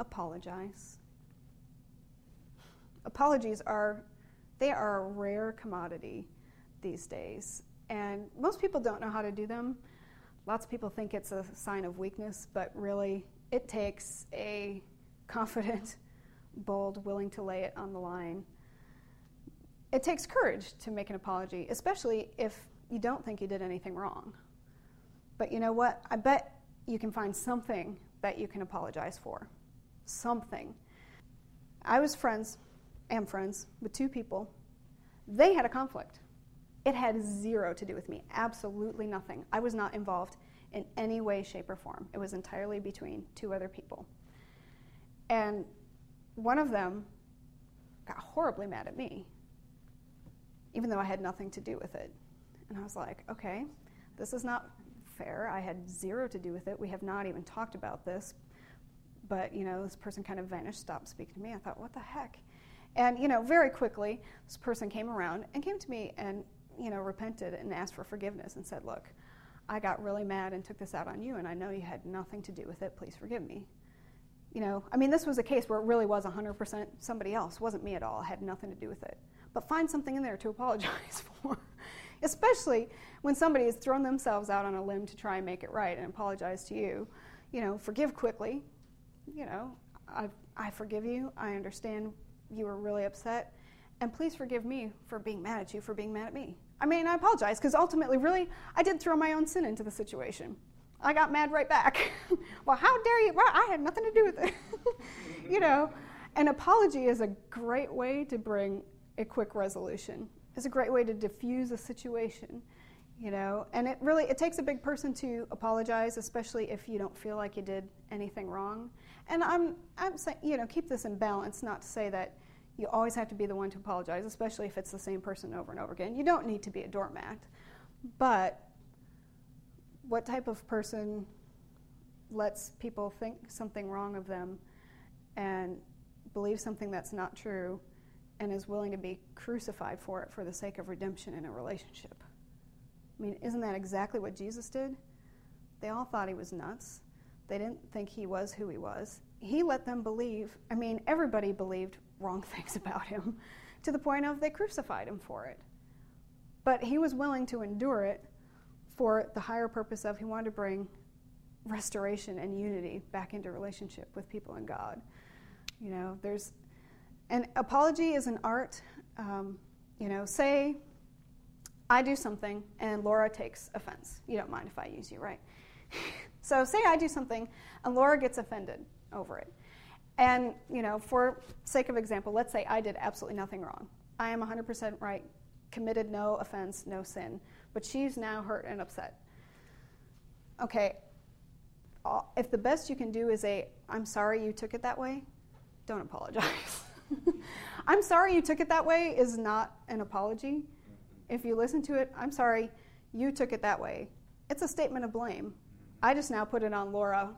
apologize. Apologies are a rare commodity these days, and most people don't know how to do them. Lots of people think it's a sign of weakness, but really it takes a confident, bold, willing to lay it on the line. It takes courage to make an apology, especially if you don't think you did anything wrong. But you know what? I bet you can find something that you can apologize for. Something. I am friends with 2 people. They had a conflict. It had 0 to do with me, absolutely nothing. I was not involved in any way, shape, or form. It was entirely between 2 other people. And one of them got horribly mad at me, even though I had nothing to do with it. And I was like, okay, this is not fair. I had 0 to do with it. We have not even talked about this. But, this person kind of vanished, stopped speaking to me. I thought, what the heck? And, very quickly, this person came around and came to me and, repented and asked for forgiveness and said, look, I got really mad and took this out on you, and I know you had nothing to do with it. Please forgive me. This was a case where it really was 100% somebody else. It wasn't me at all. I had nothing to do with it. But find something in there to apologize for, especially when somebody has thrown themselves out on a limb to try and make it right and apologize to you. Forgive quickly. I forgive you. I understand you were really upset. And please forgive me for being mad at you for being mad at me. I apologize because ultimately, really, I did throw my own sin into the situation. I got mad right back. Well, how dare you? Well, I had nothing to do with it. An apology is a great way to bring a quick resolution. It's a great way to diffuse a situation. And it takes a big person to apologize, especially if you don't feel like you did anything wrong. And I'm saying, keep this in balance, not to say that you always have to be the one to apologize, especially if it's the same person over and over again. You don't need to be a doormat. But what type of person lets people think something wrong of them and believe something that's not true and is willing to be crucified for it for the sake of redemption in a relationship? Isn't that exactly what Jesus did? They all thought he was nuts. They didn't think he was who he was. He let them believe. Everybody believed wrong things about him to the point of they crucified him for it. But he was willing to endure it for the higher purpose of he wanted to bring restoration and unity back into relationship with people and God. You know, there's an apology is an art. You know, say I do something and Laura takes offense. You don't mind if I use you, right? So say I do something and Laura gets offended over it. And, you know, for sake of example, let's say I did absolutely nothing wrong. I am 100% right, committed no offense, no sin. But she's now hurt and upset. Okay, if the best you can do is I'm sorry you took it that way, don't apologize. I'm sorry you took it that way is not an apology. If you listen to it, I'm sorry you took it that way. It's a statement of blame. I just now put it on Laura,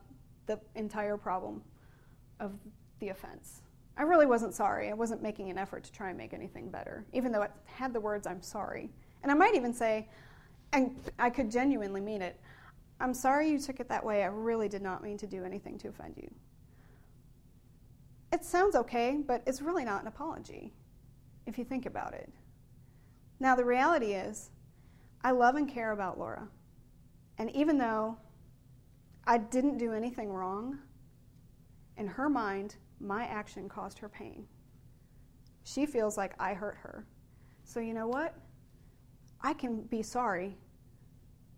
the entire problem of the offense. I really wasn't sorry. I wasn't making an effort to try and make anything better, even though it had the words, I'm sorry. And I might even say, and I could genuinely mean it, I'm sorry you took it that way. I really did not mean to do anything to offend you. It sounds okay, but it's really not an apology if you think about it. Now, the reality is, I love and care about Laura. And even though I didn't do anything wrong, in her mind, my action caused her pain. She feels like I hurt her. So you know what? I can be sorry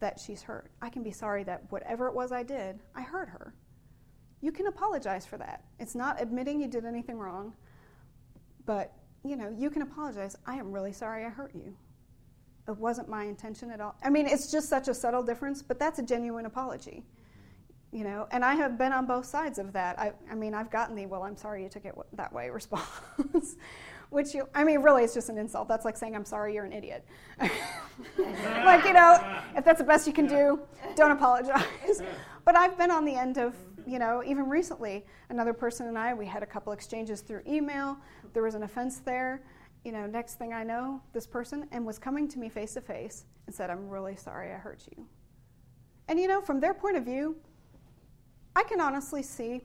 that she's hurt. I can be sorry that whatever it was I did, I hurt her. You can apologize for that. It's not admitting you did anything wrong, but you know, you can apologize. I am really sorry I hurt you. It wasn't my intention at all. I mean, it's just such a subtle difference, but that's a genuine apology. You know, and I have been on both sides of that. I mean, I've gotten the, well, I'm sorry you took it that way response, which you, I mean, really, it's just an insult. That's like saying, I'm sorry, you're an idiot. Like, you know, if that's the best you can do, don't apologize. But I've been on the end of, you know, even recently, another person and I, we had a couple exchanges through email. There was an offense there. You know, next thing I know, this person was coming to me face to face and said, I'm really sorry I hurt you. And, you know, from their point of view, I can honestly see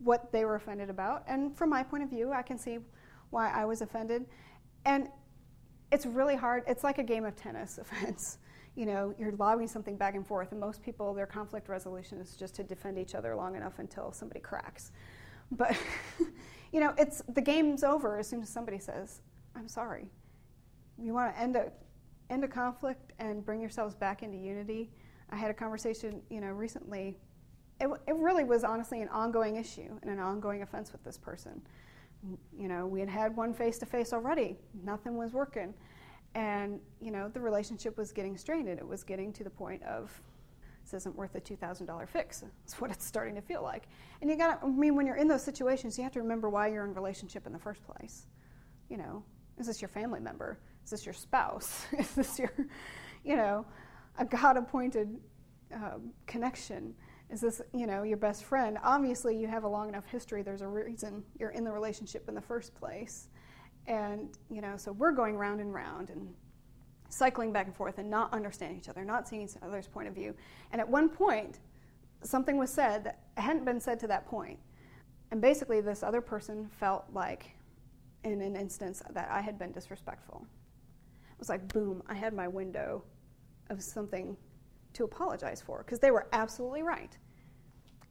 what they were offended about, and from my point of view, I can see why I was offended. And it's really hard. It's like a game of tennis offense. You know, you're lobbing something back and forth, and most people, their conflict resolution is just to defend each other long enough until somebody cracks. But, you know, it's the game's over as soon as somebody says, I'm sorry. You want to end a conflict and bring yourselves back into unity. I had a conversation, you know, recently. It really was honestly an ongoing issue and an ongoing offense with this person. You know, we had had one face-to-face already. Nothing was working. And, you know, the relationship was getting strained. It was getting to the point of, this isn't worth a $2,000 fix. That's what it's starting to feel like. And you got to, I mean, when you're in those situations, you have to remember why you're in a relationship in the first place. You know, is this your family member? Is this your spouse? Is this your, you know, a God-appointed connection? Is this, you know, your best friend? Obviously, you have a long enough history. There's a reason you're in the relationship in the first place. And, you know, so we're going round and round and cycling back and forth and not understanding each other, not seeing each other's point of view. And at one point, something was said that hadn't been said to that point. And basically, this other person felt like, in an instance, that I had been disrespectful. It was like, boom, I had my window of something to apologize for, because they were absolutely right.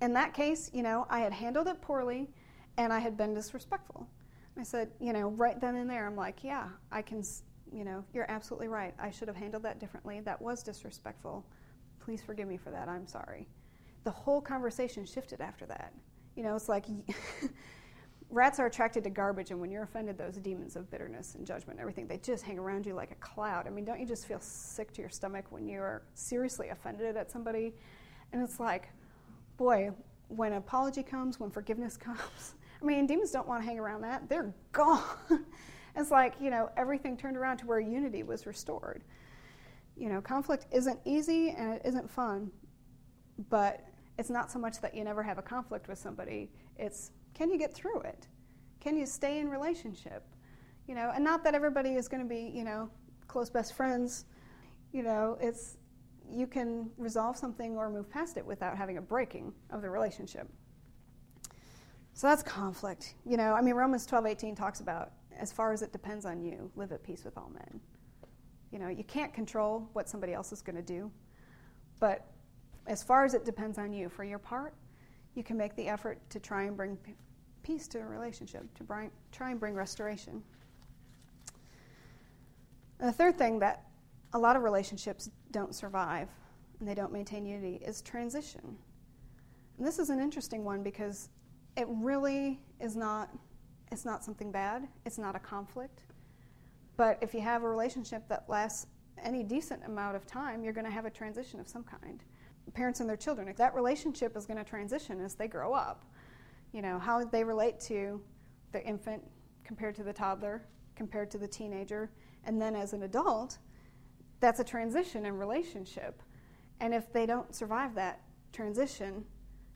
In that case, you know, I had handled it poorly, and I had been disrespectful. I said, you know, right then and there, I'm like, yeah, I can, you know, you're absolutely right. I should have handled that differently. That was disrespectful. Please forgive me for that. I'm sorry. The whole conversation shifted after that. You know, it's like rats are attracted to garbage, and when you're offended, those demons of bitterness and judgment and everything, they just hang around you like a cloud. I mean, don't you just feel sick to your stomach when you are seriously offended at somebody? And it's like, boy, when apology comes, when forgiveness comes, I mean, demons don't want to hang around that. They're gone. It's like, you know, everything turned around to where unity was restored. You know, conflict isn't easy and it isn't fun, but it's not so much that you never have a conflict with somebody. It's, can you get through it? Can you stay in relationship? You know, and not that everybody is going to be, you know, close best friends. You know, it's, you can resolve something or move past it without having a breaking of the relationship. So that's conflict. You know, I mean, Romans 12:18 talks about, as far as it depends on you, live at peace with all men. You know, you can't control what somebody else is going to do, but as far as it depends on you, for your part, you can make the effort to try and bring peace to a relationship, to try and bring restoration. The third thing that a lot of relationships don't survive and they don't maintain unity is transition. And this is an interesting one because it really is not, it's not something bad, it's not a conflict. But if you have a relationship that lasts any decent amount of time, you're going to have a transition of some kind. Parents and their children, that relationship is going to transition as they grow up. You know, how they relate to the infant compared to the toddler, compared to the teenager, and then as an adult, that's a transition in relationship. And if they don't survive that transition,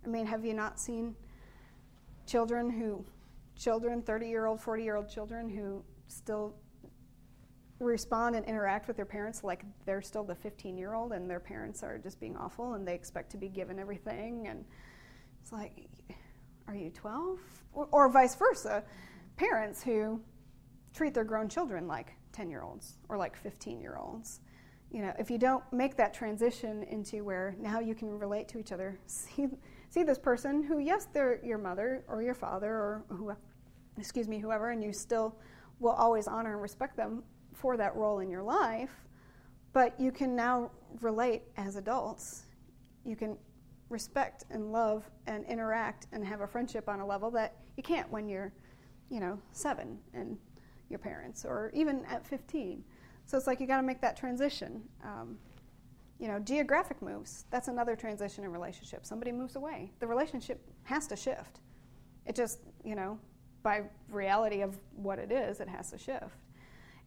I mean, have you not seen children who, 30-year-old, 40-year-old children who still respond and interact with their parents like they're still the 15-year-old and their parents are just being awful and they expect to be given everything, and it's like, are you 12? Or vice versa, parents who treat their grown children like 10-year-olds or like 15-year-olds. You know, if you don't make that transition into where now you can relate to each other, see this person who, yes, they're your mother or your father or whoever, and you still will always honor and respect them for that role in your life, but you can now relate as adults. You can respect and love and interact and have a friendship on a level that you can't when you're, 7 and your parents, or even at 15. So it's like you got to make that transition. Geographic moves, that's another transition in relationship. Somebody moves away. The relationship has to shift. It just, by reality of what it is, it has to shift.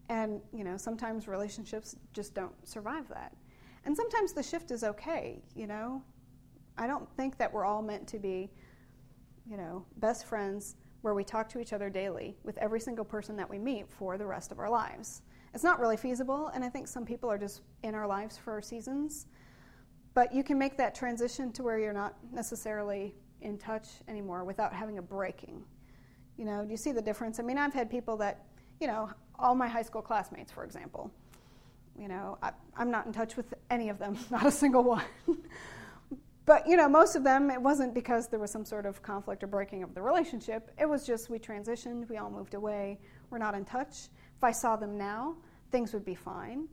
And, sometimes relationships just don't survive that. And sometimes the shift is okay, I don't think that we're all meant to be, best friends where we talk to each other daily with every single person that we meet for the rest of our lives. It's not really feasible, and I think some people are just in our lives for seasons. But you can make that transition to where you're not necessarily in touch anymore without having a breaking. Do you see the difference? I mean, I've had people that, all my high school classmates, for example, I'm not in touch with any of them, not a single one. But, most of them, it wasn't because there was some sort of conflict or breaking of the relationship. It was just we transitioned, we all moved away, we're not in touch. If I saw them now, things would be fine.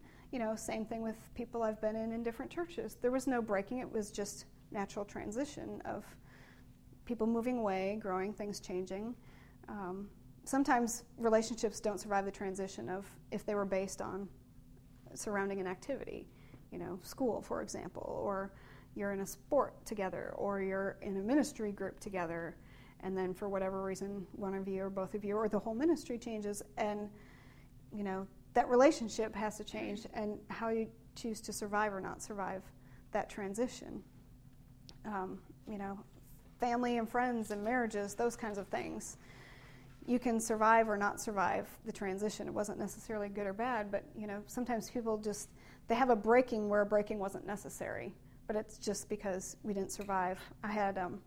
Same thing with people I've been in different churches. There was no breaking. It was just natural transition of people moving away, growing, things changing. Sometimes relationships don't survive the transition of if they were based on surrounding an activity, school, for example, or you're in a sport together, or you're in a ministry group together, and then for whatever reason, one of you or both of you or the whole ministry changes, and that relationship has to change, and how you choose to survive or not survive that transition. Family and friends and marriages, those kinds of things. You can survive or not survive the transition. It wasn't necessarily good or bad, but sometimes people just, they have a breaking where a breaking wasn't necessary. But it's just because we didn't survive. I've done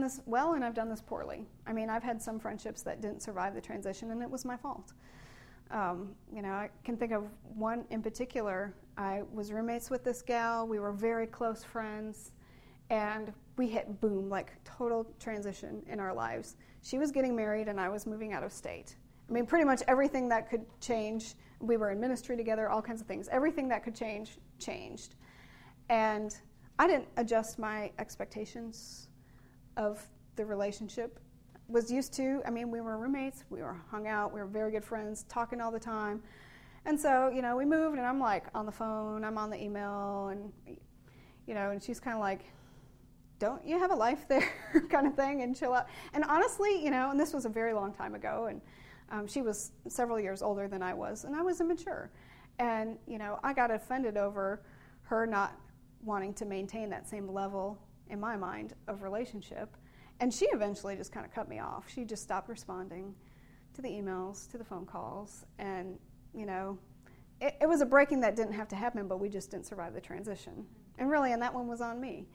this well and I've done this poorly. I mean, I've had some friendships that didn't survive the transition, and it was my fault. I can think of one in particular. I was roommates with this gal. We were very close friends, and we hit boom, like total transition in our lives. She was getting married, and I was moving out of state. I mean, pretty much everything that could change. We were in ministry together, all kinds of things. Everything that could change, changed. And I didn't adjust my expectations of the relationship. Was used to, we were roommates, we were hung out, we were very good friends, talking all the time. And so, we moved, and I'm like on the phone, I'm on the email, and, and she's kind of like, don't you have a life there kind of thing, and chill out. And honestly, and this was a very long time ago, and she was several years older than I was, and I was immature. And, I got offended over her not wanting to maintain that same level, in my mind, of relationship. And she eventually just kind of cut me off. She just stopped responding to the emails, to the phone calls. And, it was a breaking that didn't have to happen, but we just didn't survive the transition. And really, and that one was on me.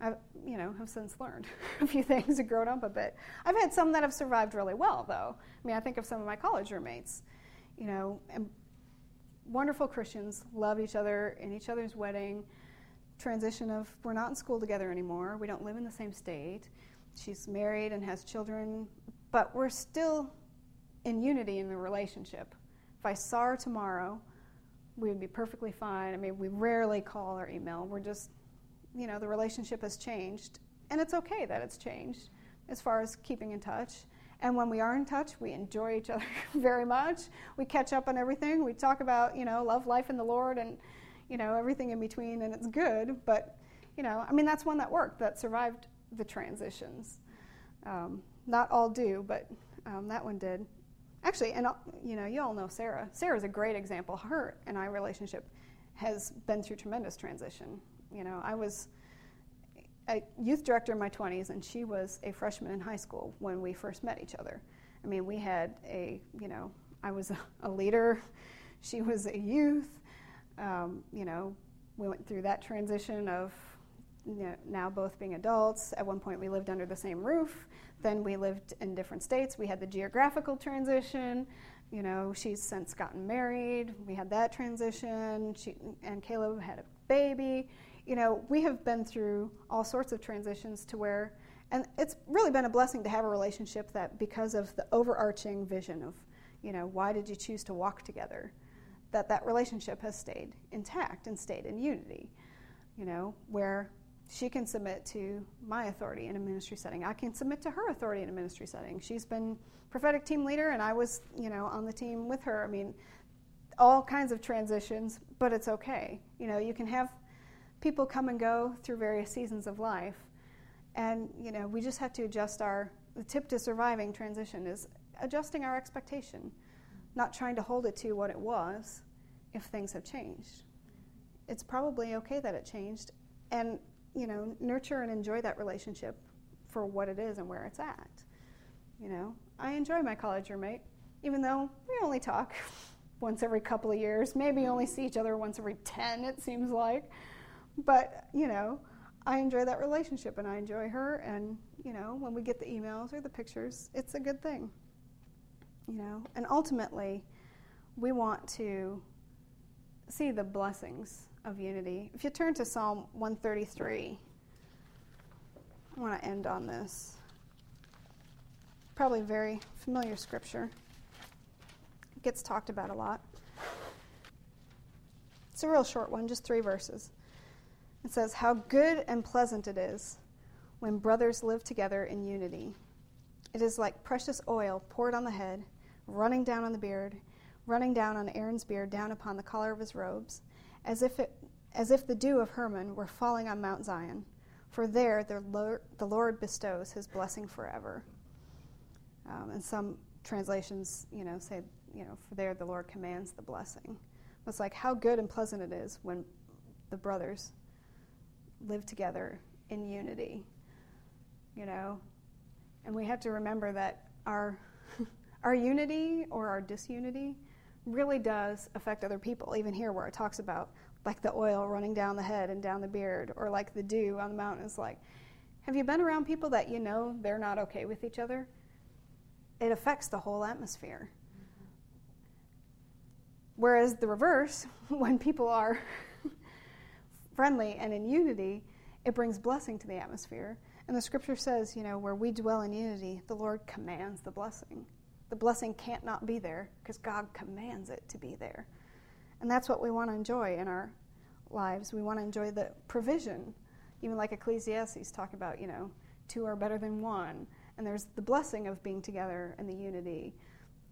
I've, have since learned a few things and grown up a bit. I've had some that have survived really well, though. I think of some of my college roommates, and wonderful Christians, love each other, in each other's wedding, transition of we're not in school together anymore, we don't live in the same state, She's married and has children, but we're still in unity in the relationship. If I saw her tomorrow, we would be perfectly fine. I mean, we rarely call or email. We're just, you know, the relationship has changed, and it's okay that it's changed as far as keeping in touch. And when we are in touch, we enjoy each other very much. We catch up on everything. We talk about, you know, love, life, and the Lord, and, you know, everything in between, and it's good. But, you know, I mean, that's one that worked, that survived the transitions. Not all do, but that one did. Actually, and, you know, you all know Sarah. Sarah's a great example. Her and I relationship has been through tremendous transition. You know, I was a youth director in my 20s, and she was a freshman in high school when we first met each other. I mean, we had a, you know, I was a leader, she was a youth. You know, we went through that transition of, you know, now both being adults. At one point, we lived under the same roof. Then we lived in different states. We had the geographical transition. You know, she's since gotten married. We had that transition. She and Caleb had a baby. You know, we have been through all sorts of transitions to where, and it's really been a blessing to have a relationship that, because of the overarching vision of, you know, why did you choose to walk together, that relationship has stayed intact and stayed in unity, you know, where she can submit to my authority in a ministry setting. I can submit to her authority in a ministry setting. She's been prophetic team leader, and I was, you know, on the team with her. I mean, all kinds of transitions, but it's okay. You know, you can have people come and go through various seasons of life, and, you know, we just have to adjust our, the tip to surviving transition is adjusting our expectation, not trying to hold it to what it was if things have changed. It's probably okay that it changed, and, you know, nurture and enjoy that relationship for what it is and where it's at. You know, I enjoy my college roommate, even though we only talk once every couple of years, maybe only see each other once every 10, it seems like. But, you know, I enjoy that relationship, and I enjoy her, and, you know, when we get the emails or the pictures, it's a good thing, you know. And ultimately, we want to see the blessings of unity. If you turn to Psalm 133, I want to end on this. Probably very familiar scripture. It gets talked about a lot. It's a real short one, just 3 verses. It says, "How good and pleasant it is when brothers live together in unity. It is like precious oil poured on the head, running down on the beard, running down on Aaron's beard, down upon the collar of his robes, as if the dew of Hermon were falling on Mount Zion. For there the Lord bestows his blessing forever." And some translations, you know, say, you know, for there the Lord commands the blessing. But it's like how good and pleasant it is when the brothers live together in unity, you know. And we have to remember that our unity or our disunity really does affect other people, even here where it talks about like the oil running down the head and down the beard, or like the dew on the mountain. It's like, have you been around people that, you know, they're not okay with each other? It affects the whole atmosphere. Mm-hmm. Whereas the reverse, when people are friendly and in unity, it brings blessing to the atmosphere. And the scripture says, you know, where we dwell in unity, the Lord commands the blessing. The blessing can't not be there because God commands it to be there. And that's what we want to enjoy in our lives. We want to enjoy the provision, even like Ecclesiastes talk about, you know, 2 are better than 1. And there's the blessing of being together and the unity.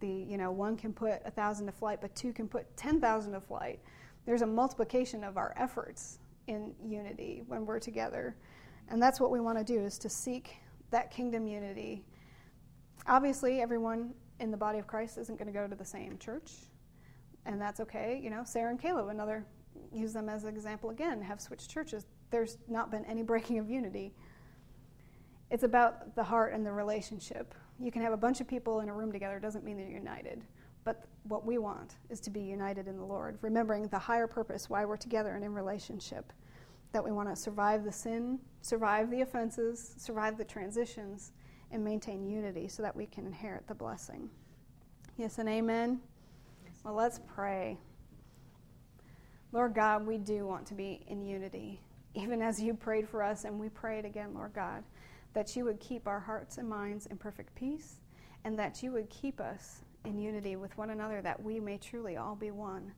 The, you know, 1 can put 1,000 to flight, but 2 can put 10,000 to flight. There's a multiplication of our efforts in unity when we're together. And that's what we want to do, is to seek that kingdom unity. Obviously, everyone in the body of Christ isn't going to go to the same church, and that's okay. You know, Sarah and Caleb, another, use them as an example again, have switched churches. There's not been any breaking of unity. It's about the heart and the relationship. You can have a bunch of people in a room together, doesn't mean they're united. But what we want is to be united in the Lord, remembering the higher purpose, why we're together and in relationship, that we want to survive the sin, survive the offenses, survive the transitions, and maintain unity so that we can inherit the blessing. Yes and amen? Well, let's pray. Lord God, we do want to be in unity, even as you prayed for us, and we prayed again, Lord God, that you would keep our hearts and minds in perfect peace, and that you would keep us in unity with one another, that we may truly all be one.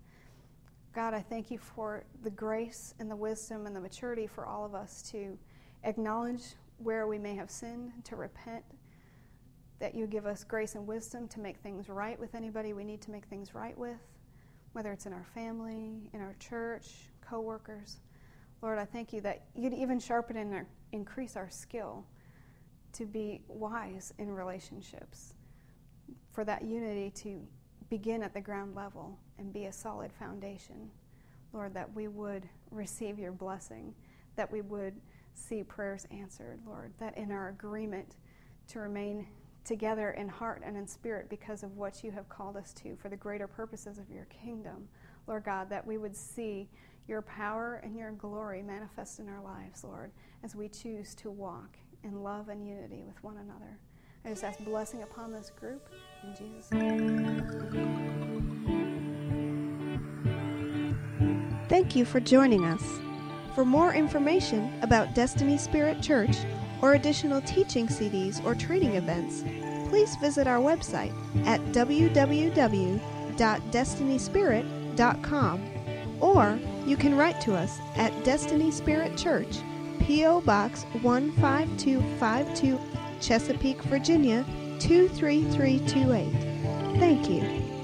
God, I thank you for the grace and the wisdom and the maturity for all of us to acknowledge where we may have sinned, to repent, that you give us grace and wisdom to make things right with anybody we need to make things right with, whether it's in our family, in our church, co-workers. Lord, I thank you that you'd even sharpen and increase our skill to be wise in relationships, for that unity to begin at the ground level and be a solid foundation. Lord, that we would receive your blessing, that we would see prayers answered, Lord, that in our agreement to remain together in heart and in spirit because of what you have called us to for the greater purposes of your kingdom, Lord God, that we would see your power and your glory manifest in our lives, Lord, as we choose to walk in love and unity with one another. I just ask blessing upon this group in Jesus' name. Thank you for joining us. For more information about Destiny Spirit Church or additional teaching CDs or training events, please visit our website at www.destinyspirit.com, or you can write to us at Destiny Spirit Church, P.O. Box 15252, Chesapeake, Virginia 23328. Thank you.